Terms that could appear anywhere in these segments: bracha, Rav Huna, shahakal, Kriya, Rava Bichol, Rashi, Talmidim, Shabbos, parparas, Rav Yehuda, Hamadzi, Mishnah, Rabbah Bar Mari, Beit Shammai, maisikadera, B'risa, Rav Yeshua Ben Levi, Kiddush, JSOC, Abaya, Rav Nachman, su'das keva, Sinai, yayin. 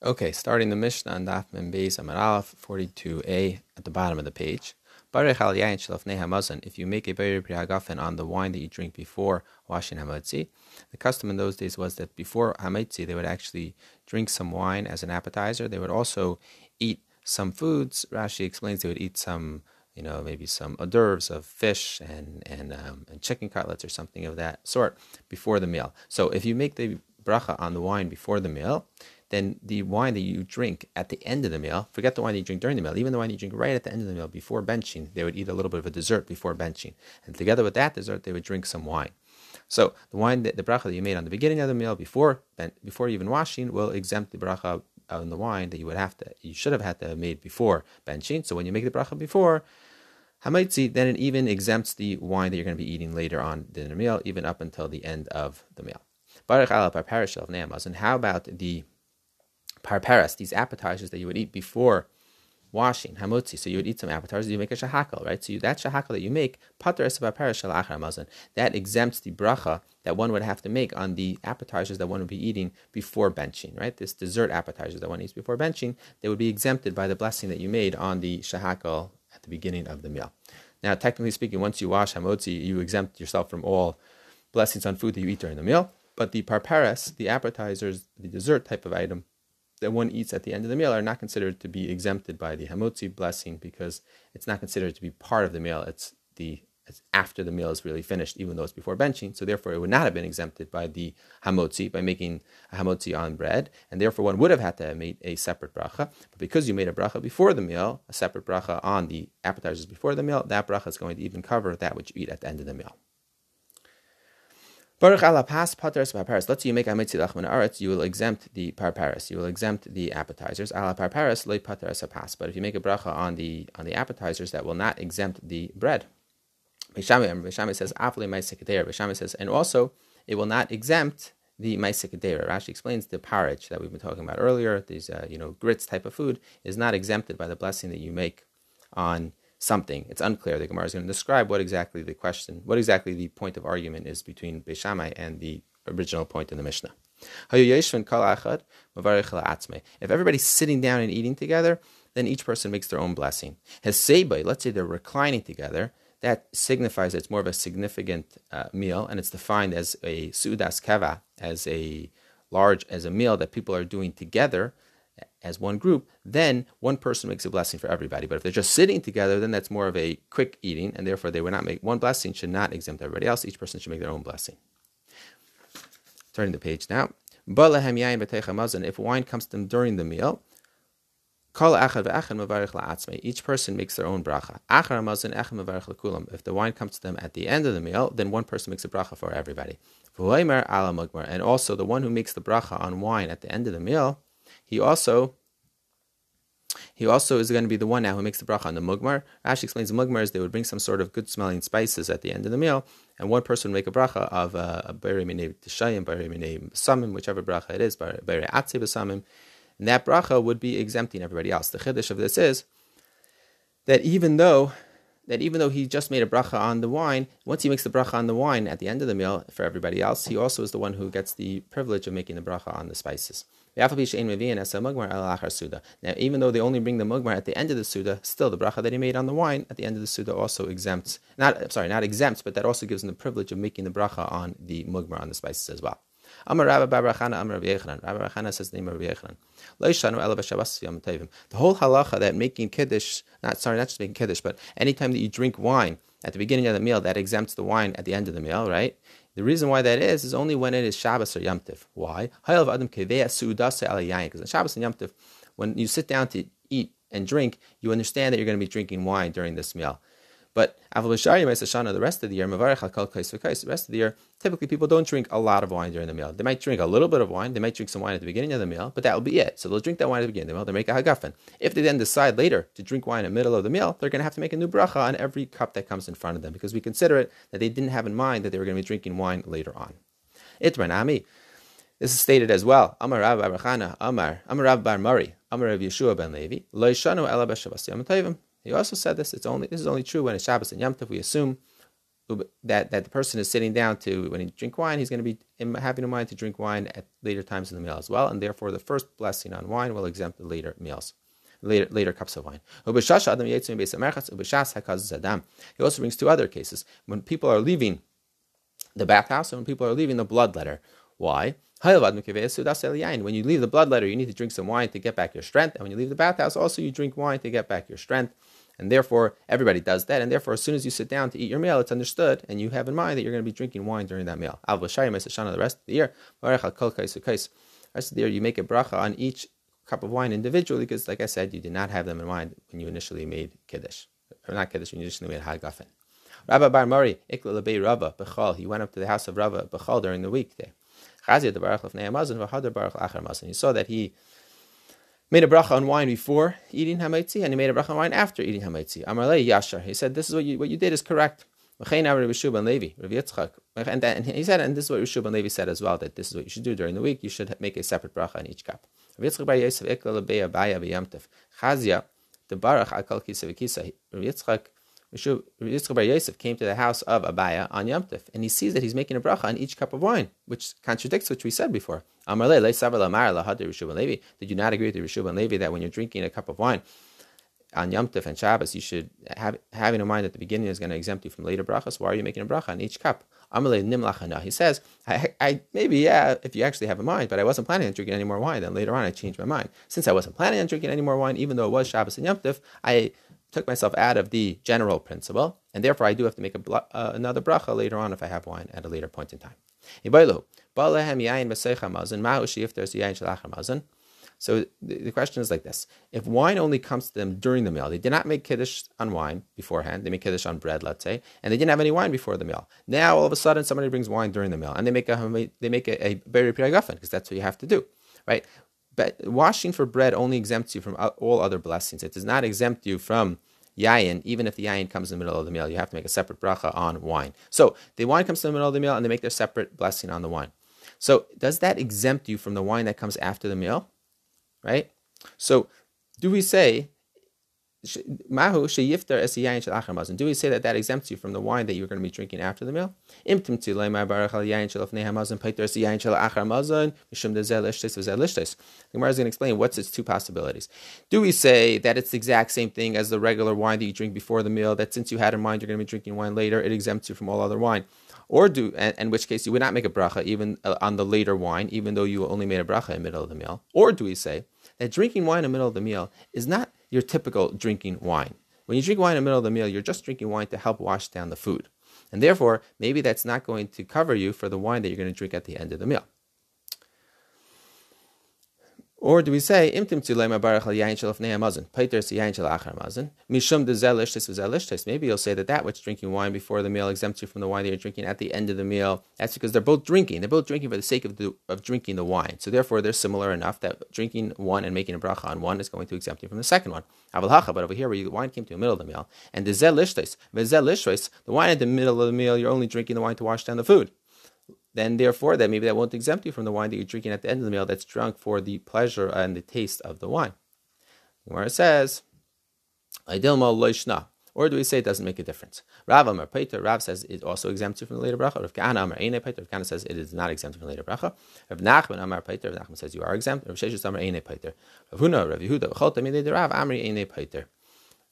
Okay, starting the Mishnah on Daf Mem Beis Amar Aleph 42a at the bottom of the page. If you make a Bayer Pri Hagafen on the wine that you drink before washing Hamadzi, the custom in those days was that before Hamitzi they would actually drink some wine as an appetizer. They would also eat some foods. Rashi explains they would eat some, maybe some hors d'oeuvres of fish and chicken cutlets or something of that sort before the meal. So if you make the bracha on the wine before the meal, then the wine that you drink at the end of the meal, forget the wine that you drink during the meal, even the wine you drink right at the end of the meal before benching, they would eat a little bit of a dessert before benching. And together with that dessert, they would drink some wine. So the wine, the bracha that you made on the beginning of the meal before even washing will exempt the bracha on the wine that you should have had to have made before benching. So when you make the bracha before Hamitzi, then it even exempts the wine that you're going to be eating later on in the meal, even up until the end of the meal. And how about the parparas, these appetizers that you would eat before washing hamotzi? So you would eat some appetizers, you make a shahakal, right? So that shahakal that you make, that exempts the bracha that one would have to make on the appetizers that one would be eating before benching, right? This dessert appetizers that one eats before benching, they would be exempted by the blessing that you made on the shahakal at the beginning of the meal. Now, technically speaking, once you wash hamotzi, you exempt yourself from all blessings on food that you eat during the meal, but the parparas, the appetizers, the dessert type of item that one eats at the end of the meal are not considered to be exempted by the hamotzi blessing because it's not considered to be part of the meal. It's after the meal is really finished, even though it's before benching. So therefore, it would not have been exempted by the hamotzi, by making a hamotzi on bread. And therefore, one would have had to have made a separate bracha. But because you made a bracha before the meal, a separate bracha on the appetizers before the meal, that bracha is going to even cover that which you eat at the end of the meal. Let's say you make amitzilach min, you will exempt the parparas, you will exempt the appetizers. But if you make a bracha on the appetizers, that will not exempt the bread. Beit Shammai says, Beit Shammai says, and also it will not exempt the maisikadera. Rashi explains the parach that we've been talking about earlier. These grits type of food is not exempted by the blessing that you make on something. It's unclear. The Gemara is going to describe what exactly the point of argument is between Beit Shammai and the original point in the Mishnah. If everybody's sitting down and eating together, then each person makes their own blessing. Let's say they're reclining together. That signifies it's more of a significant meal, and it's defined as a su'das keva, as a meal that people are doing together as one group, then one person makes a blessing for everybody. But if they're just sitting together, then that's more of a quick eating, and therefore they would not make one blessing, should not exempt everybody else. Each person should make their own blessing. Turning the page now. If wine comes to them during the meal, each person makes their own bracha. If the wine comes to them at the end of the meal, then one person makes a bracha for everybody. And also, the one who makes the bracha on wine at the end of the meal, He also is going to be the one now who makes the bracha on the mugmar. Rashi explains the mugmar is they would bring some sort of good-smelling spices at the end of the meal, and one person would make a bracha of a b'rei minei t'shayim, b'rei minei samim, whichever bracha it is, b'rei atzei b'samim, and that bracha would be exempting everybody else. The Kiddush of this is that even though he just made a bracha on the wine, once he makes the bracha on the wine at the end of the meal for everybody else, he also is the one who gets the privilege of making the bracha on the spices. Now, even though they only bring the mugmar at the end of the suda, still the bracha that he made on the wine at the end of the suda also exempts, but that also gives him the privilege of making the bracha on the mugmar, on the spices as well. Amar Rav Bar Mari, Amar Rav Bar-Mari says the name of Rav Bar Mari. The whole halacha that making Kiddush, not just making Kiddush, but anytime that you drink wine at the beginning of the meal, that exempts the wine at the end of the meal, right? The reason why that is only when it is Shabbos or Yom Tov. Why? Because on Shabbos and Yom Tov, when you sit down to eat and drink, you understand that you're going to be drinking wine during this meal. But the rest of the year, typically people don't drink a lot of wine during the meal. They might drink a little bit of wine, they might drink some wine at the beginning of the meal, but that will be it. So they'll drink that wine at the beginning of the meal, they'll make a Hagafen. If they then decide later to drink wine in the middle of the meal, they're going to have to make a new bracha on every cup that comes in front of them, because we consider it that they didn't have in mind that they were going to be drinking wine later on. This is stated as well. Amar Rav Abrachana, Amar Rav Bar Mari, Amar Rav Yeshua Ben Levi, Lo Yishanu Ela B'Shabbos Yom Tovim. He also said this is only true when it's Shabbos and Yom Tov. We assume that the person is sitting down to, when he drink wine, he's going to be having in mind to drink wine at later times in the meal as well, and therefore the first blessing on wine will exempt the later meals, later cups of wine. He also brings two other cases, when people are leaving the bathhouse and when people are leaving the bloodletter. Why? When you leave the bloodletter, you need to drink some wine to get back your strength, and when you leave the bathhouse, also you drink wine to get back your strength. And therefore, everybody does that. And therefore, as soon as you sit down to eat your meal, it's understood, and you have in mind that you're going to be drinking wine during that meal. Al v'shayim es hashana, the rest of the year. The rest of the year, you make a bracha on each cup of wine individually, because, like I said, you did not have them in mind when you initially made Kiddush. Or not Kiddush, when you initially made Hagafen. Rabbah Bar Mari, ikla lebei Rava Bichol. He went up to the house of Rava Bichol during the weekday. He saw that he made a bracha on wine before eating Hamitzi, and he made a bracha on wine after eating Hamitzi. Amar Lei Yashar. He said, this is what you did is correct. And he said, and this is what Rishu Ben Levi said as well, that this is what you should do during the week. You should make a separate bracha on each cup. Rishu Ben Yosef came to the house of Abaya on Yom Tov, and he sees that he's making a bracha on each cup of wine, which contradicts what we said before. Did you not agree with the Rishu Ben Levi that when you're drinking a cup of wine on Yom Tov and Shabbos, you should have in mind that the beginning is going to exempt you from later brachas? Why are you making a bracha on each cup? He says, I maybe, if you actually have a mind, but I wasn't planning on drinking any more wine. Then later on, I changed my mind. Since I wasn't planning on drinking any more wine, even though it was Shabbos and Yom Tov, I took myself out of the general principle, and therefore I do have to make another bracha later on if I have wine at a later point in time. So the question is like this. If wine only comes to them during the meal, they did not make Kiddush on wine beforehand, they make Kiddush on bread, let's say, and they didn't have any wine before the meal. Now, all of a sudden, somebody brings wine during the meal, and they make a Hagafen, because that's what you have to do, right? But washing for bread only exempts you from all other blessings. It does not exempt you from yayin, even if the yayin comes in the middle of the meal. You have to make a separate bracha on wine. So the wine comes in the middle of the meal, and they make their separate blessing on the wine. So does that exempt you from the wine that comes after the meal? Right? So do we say that exempts you from the wine that you're going to be drinking after the meal? The Gemara is going to explain what's its two possibilities. Do we say that it's the exact same thing as the regular wine that you drink before the meal, that since you had in mind you're going to be drinking wine later, it exempts you from all other wine? Or in which case you would not make a bracha even on the later wine, even though you only made a bracha in the middle of the meal? Or do we say that drinking wine in the middle of the meal is not your typical drinking wine? When you drink wine in the middle of the meal, you're just drinking wine to help wash down the food. And therefore, maybe that's not going to cover you for the wine that you're going to drink at the end of the meal. Or do we say, maybe you'll say that which drinking wine before the meal exempts you from the wine that you're drinking at the end of the meal. That's because they're both drinking. They're both drinking for the sake of drinking the wine. So therefore, they're similar enough that drinking one and making a bracha on one is going to exempt you from the second one. But over here, where the wine came to the middle of the meal, and the wine at the middle of the meal, you're only drinking the wine to wash down the food. Then therefore, that maybe that won't exempt you from the wine that you're drinking at the end of the meal that's drunk for the pleasure and the taste of the wine. Where it says, or do we say it doesn't make a difference? Rav says it also exempts you from the later bracha. Rav Kahana says it is not exempt from the later bracha. Rav Nachman Amar Paiter, Rav Nachman says you are exempt. Rav Sheshus Amar Eine Paiter. Rav Huna, Rav Yehuda, Chol Tamidei de Rav Amri Eine Paiter.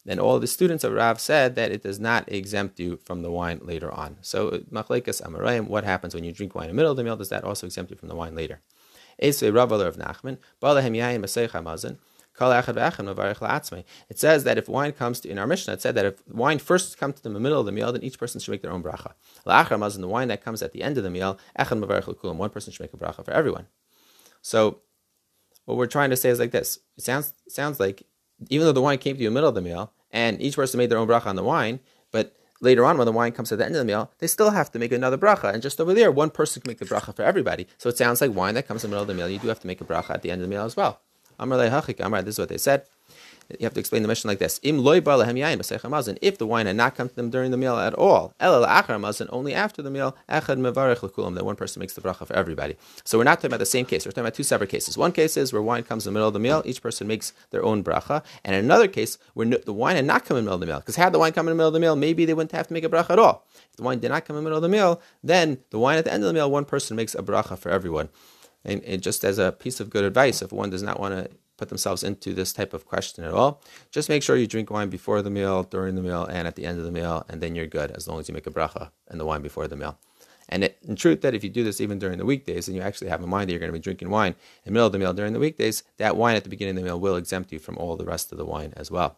Then all the students of Rav said that it does not exempt you from the wine later on. So, Machleikas Amarayim, what happens when you drink wine in the middle of the meal? Does that also exempt you from the wine later? It says that if wine comes to, in our Mishnah, it said that if wine first comes to them in the middle of the meal, then each person should make their own bracha. La'achar the wine that comes at the end of the meal, one person should make a bracha for everyone. So, what we're trying to say is like this. It sounds like, even though the wine came to you in the middle of the meal, and each person made their own bracha on the wine, but later on when the wine comes to the end of the meal, they still have to make another bracha. And just over there, one person can make the bracha for everybody. So it sounds like wine that comes in the middle of the meal, you do have to make a bracha at the end of the meal as well. Amar Lei Hachik Amar, this is what they said. You have to explain the Mishnah like this. If the wine had not come to them during the meal at all, only after the meal, that one person makes the bracha for everybody. So we're not talking about the same case. We're talking about two separate cases. One case is where wine comes in the middle of the meal. Each person makes their own bracha. And another case where the wine had not come in the middle of the meal. Because had the wine come in the middle of the meal, maybe they wouldn't have to make a bracha at all. If the wine did not come in the middle of the meal, then the wine at the end of the meal, one person makes a bracha for everyone. And just as a piece of good advice, if one does not want to put themselves into this type of question at all, just make sure you drink wine before the meal, during the meal, and at the end of the meal, and then you're good, as long as you make a bracha and the wine before the meal. And in truth, that if you do this even during the weekdays, and you actually have in mind that you're going to be drinking wine in the middle of the meal during the weekdays, that wine at the beginning of the meal will exempt you from all the rest of the wine as well.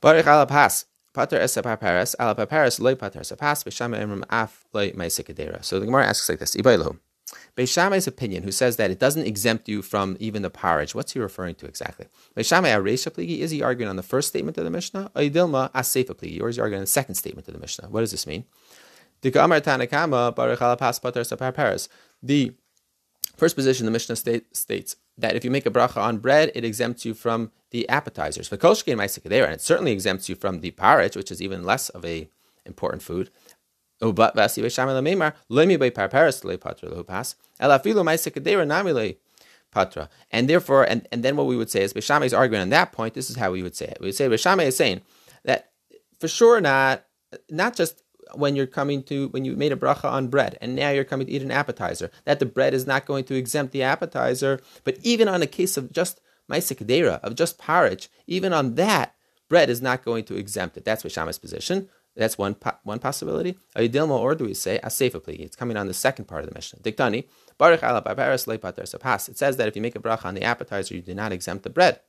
Baruch ala pas. Pater es parparas, ala parparas loy pater es pas, b'shama emrim af loy maisikadera. So the Gemara asks like this, Ibailuhu. Beit Shammai's opinion, who says that it doesn't exempt you from even the parach, what's he referring to exactly? Beit Shammai Aresha Pligi, is he arguing on the first statement of the Mishnah? Oidilma Asefa Pligi, or is he arguing on the second statement of the Mishnah? What does this mean? The first position the Mishnah states that if you make a bracha on bread, it exempts you from the appetizers. And it certainly exempts you from the parach, which is even less of an important food. But and therefore, and then what we would say is, Beit Shammai is arguing on that point. This is how we would say it. We would say Beit Shammai is saying that for sure not just when you're coming to, when you made a bracha on bread and now you're coming to eat an appetizer, that the bread is not going to exempt the appetizer, but even on a case of just maisikadera, of just parach, even on that, bread is not going to exempt it. That's Beit Shammai's position. That's one possibility. Ayudilma, or do we say asefa pligi? It's coming on the second part of the Mishnah. Diktani baruch ala parparas le pater sapas. It says that if you make a bracha on the appetizer, you do not exempt the bread.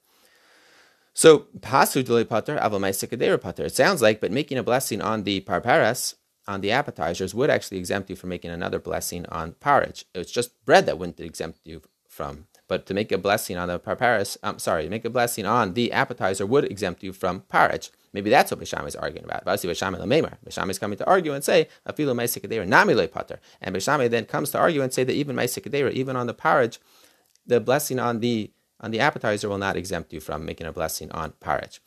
So pasu le pater aval maisikadera pater. It sounds like, but making a blessing on the parparas, on the appetizers, would actually exempt you from making another blessing on parach. It's just bread that wouldn't exempt you from. But to make a blessing on the parparas, make a blessing on the appetizer would exempt you from parach. Maybe that's what Beit Shammai is arguing about. Beit Shammai is coming to argue and say, "Afilu maisikadera nami le pater." And Beit Shammai then comes to argue and say that even maisikadera, even on the parach, the blessing on the appetizer will not exempt you from making a blessing on parach.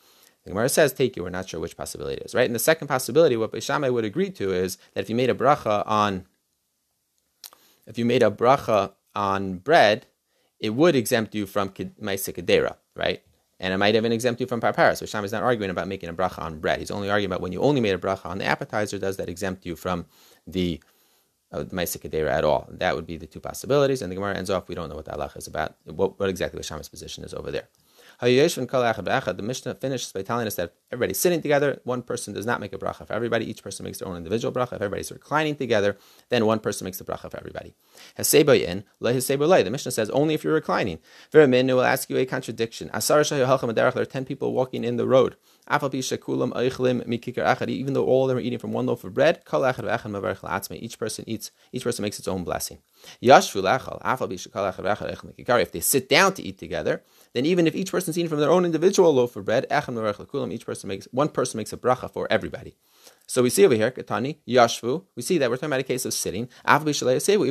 The Gemara says, "Take you." We're not sure which possibility it is, right? And the second possibility, what Beit Shammai would agree to, is that if you made a bracha on, bread, it would exempt you from maisikadera, right? And it might even exempt you from parparas. Beit Shammai is not arguing about making a bracha on bread. He's only arguing about when you only made a bracha on the appetizer, does that exempt you from the maisikadera at all? That would be the two possibilities. And the Gemara ends off, we don't know what the halacha is about, what exactly Beit Shammai's position is over there. The Mishnah finishes by telling us that everybody's sitting together, one person does not make a bracha for everybody, each person makes their own individual bracha. If everybody's reclining together, then one person makes the bracha for everybody. The Mishnah says only if you're reclining. It will ask you a contradiction. 10 people walking in the road. Even though all of them are eating from one loaf of bread, each person eats, each person makes its own blessing. If they sit down to eat together, then even if each person's eating from their own individual loaf of bread, one person makes a bracha for everybody. So we see over here, Katani, Yashvu, we see that we're talking about a case of sitting, even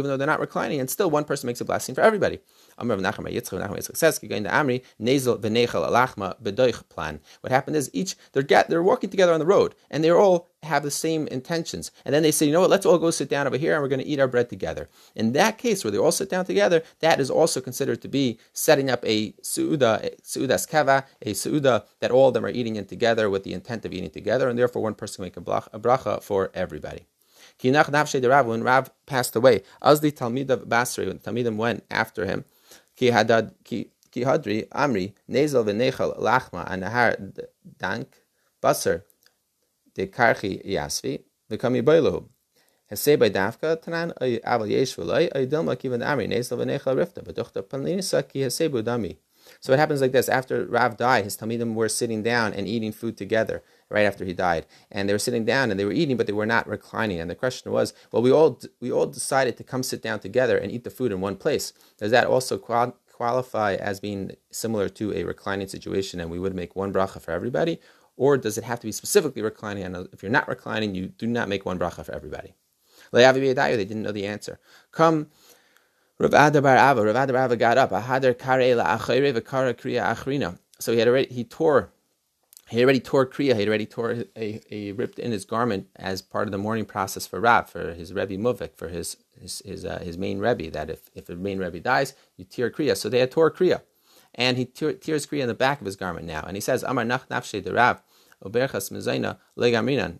though they're not reclining, and still one person makes a blessing for everybody. Amar Rav Bar Mari says, what happened is they're walking together on the road, and they all have the same intentions. And then they say, you know what, let's all go sit down over here, and we're going to eat our bread together. In that case, where they all sit down together, that is also considered to be setting up a suda, su'das keva, a suda that all of them are eating in together with the intent of eating together, and therefore one person makes a bracha for everybody. When Rav passed away, when the Talmidim went after him, so it happens like this. After Rav died, his Talmidim were sitting down and eating food together right after he died. And they were sitting down and they were eating, but they were not reclining. And the question was, well, we all decided to come sit down together and eat the food in one place. Does that also qualify as being similar to a reclining situation and we would make one bracha for everybody? Or does it have to be specifically reclining? And if you're not reclining, you do not make one bracha for everybody. They didn't know the answer. Come. Rav Bar Mari got up. so he already tore Kriya, he had already tore a ripped in his garment as part of the mourning process for Rav, for his Rebbe Muvik, for his main Rebbe, that if a main Rebbe dies, you tear Kriya. So they had tore Kriya. And he tears Kriya in the back of his garment now. And he says, Amar nach nafshe de Rav, oberchas mezaina legamrinan.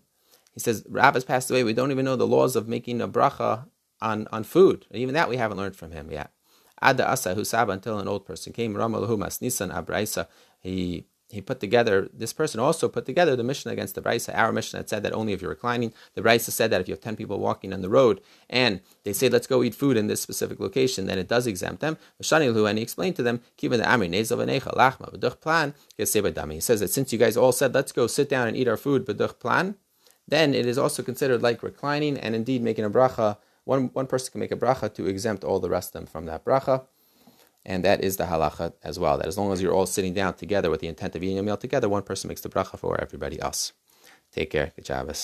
He says, Rav has passed away. We don't even know the laws of making a bracha on food. Even that we haven't learned from him yet. Ada asa husab, until an old person came. Ramalahu mas nisan abraisa. He put together, this person also put together the Mishnah against the B'risa. Our Mishnah had said that only if you're reclining. The B'risa said that if you have 10 people walking on the road and they say, let's go eat food in this specific location, then it does exempt them. And he explained to them, he says that since you guys all said, let's go sit down and eat our food, then it is also considered like reclining, and indeed making a bracha. One person can make a bracha to exempt all the rest of them from that bracha. And that is the halacha as well, that as long as you're all sitting down together with the intent of eating a meal together, one person makes the bracha for everybody else. Take care. Good Shabbos.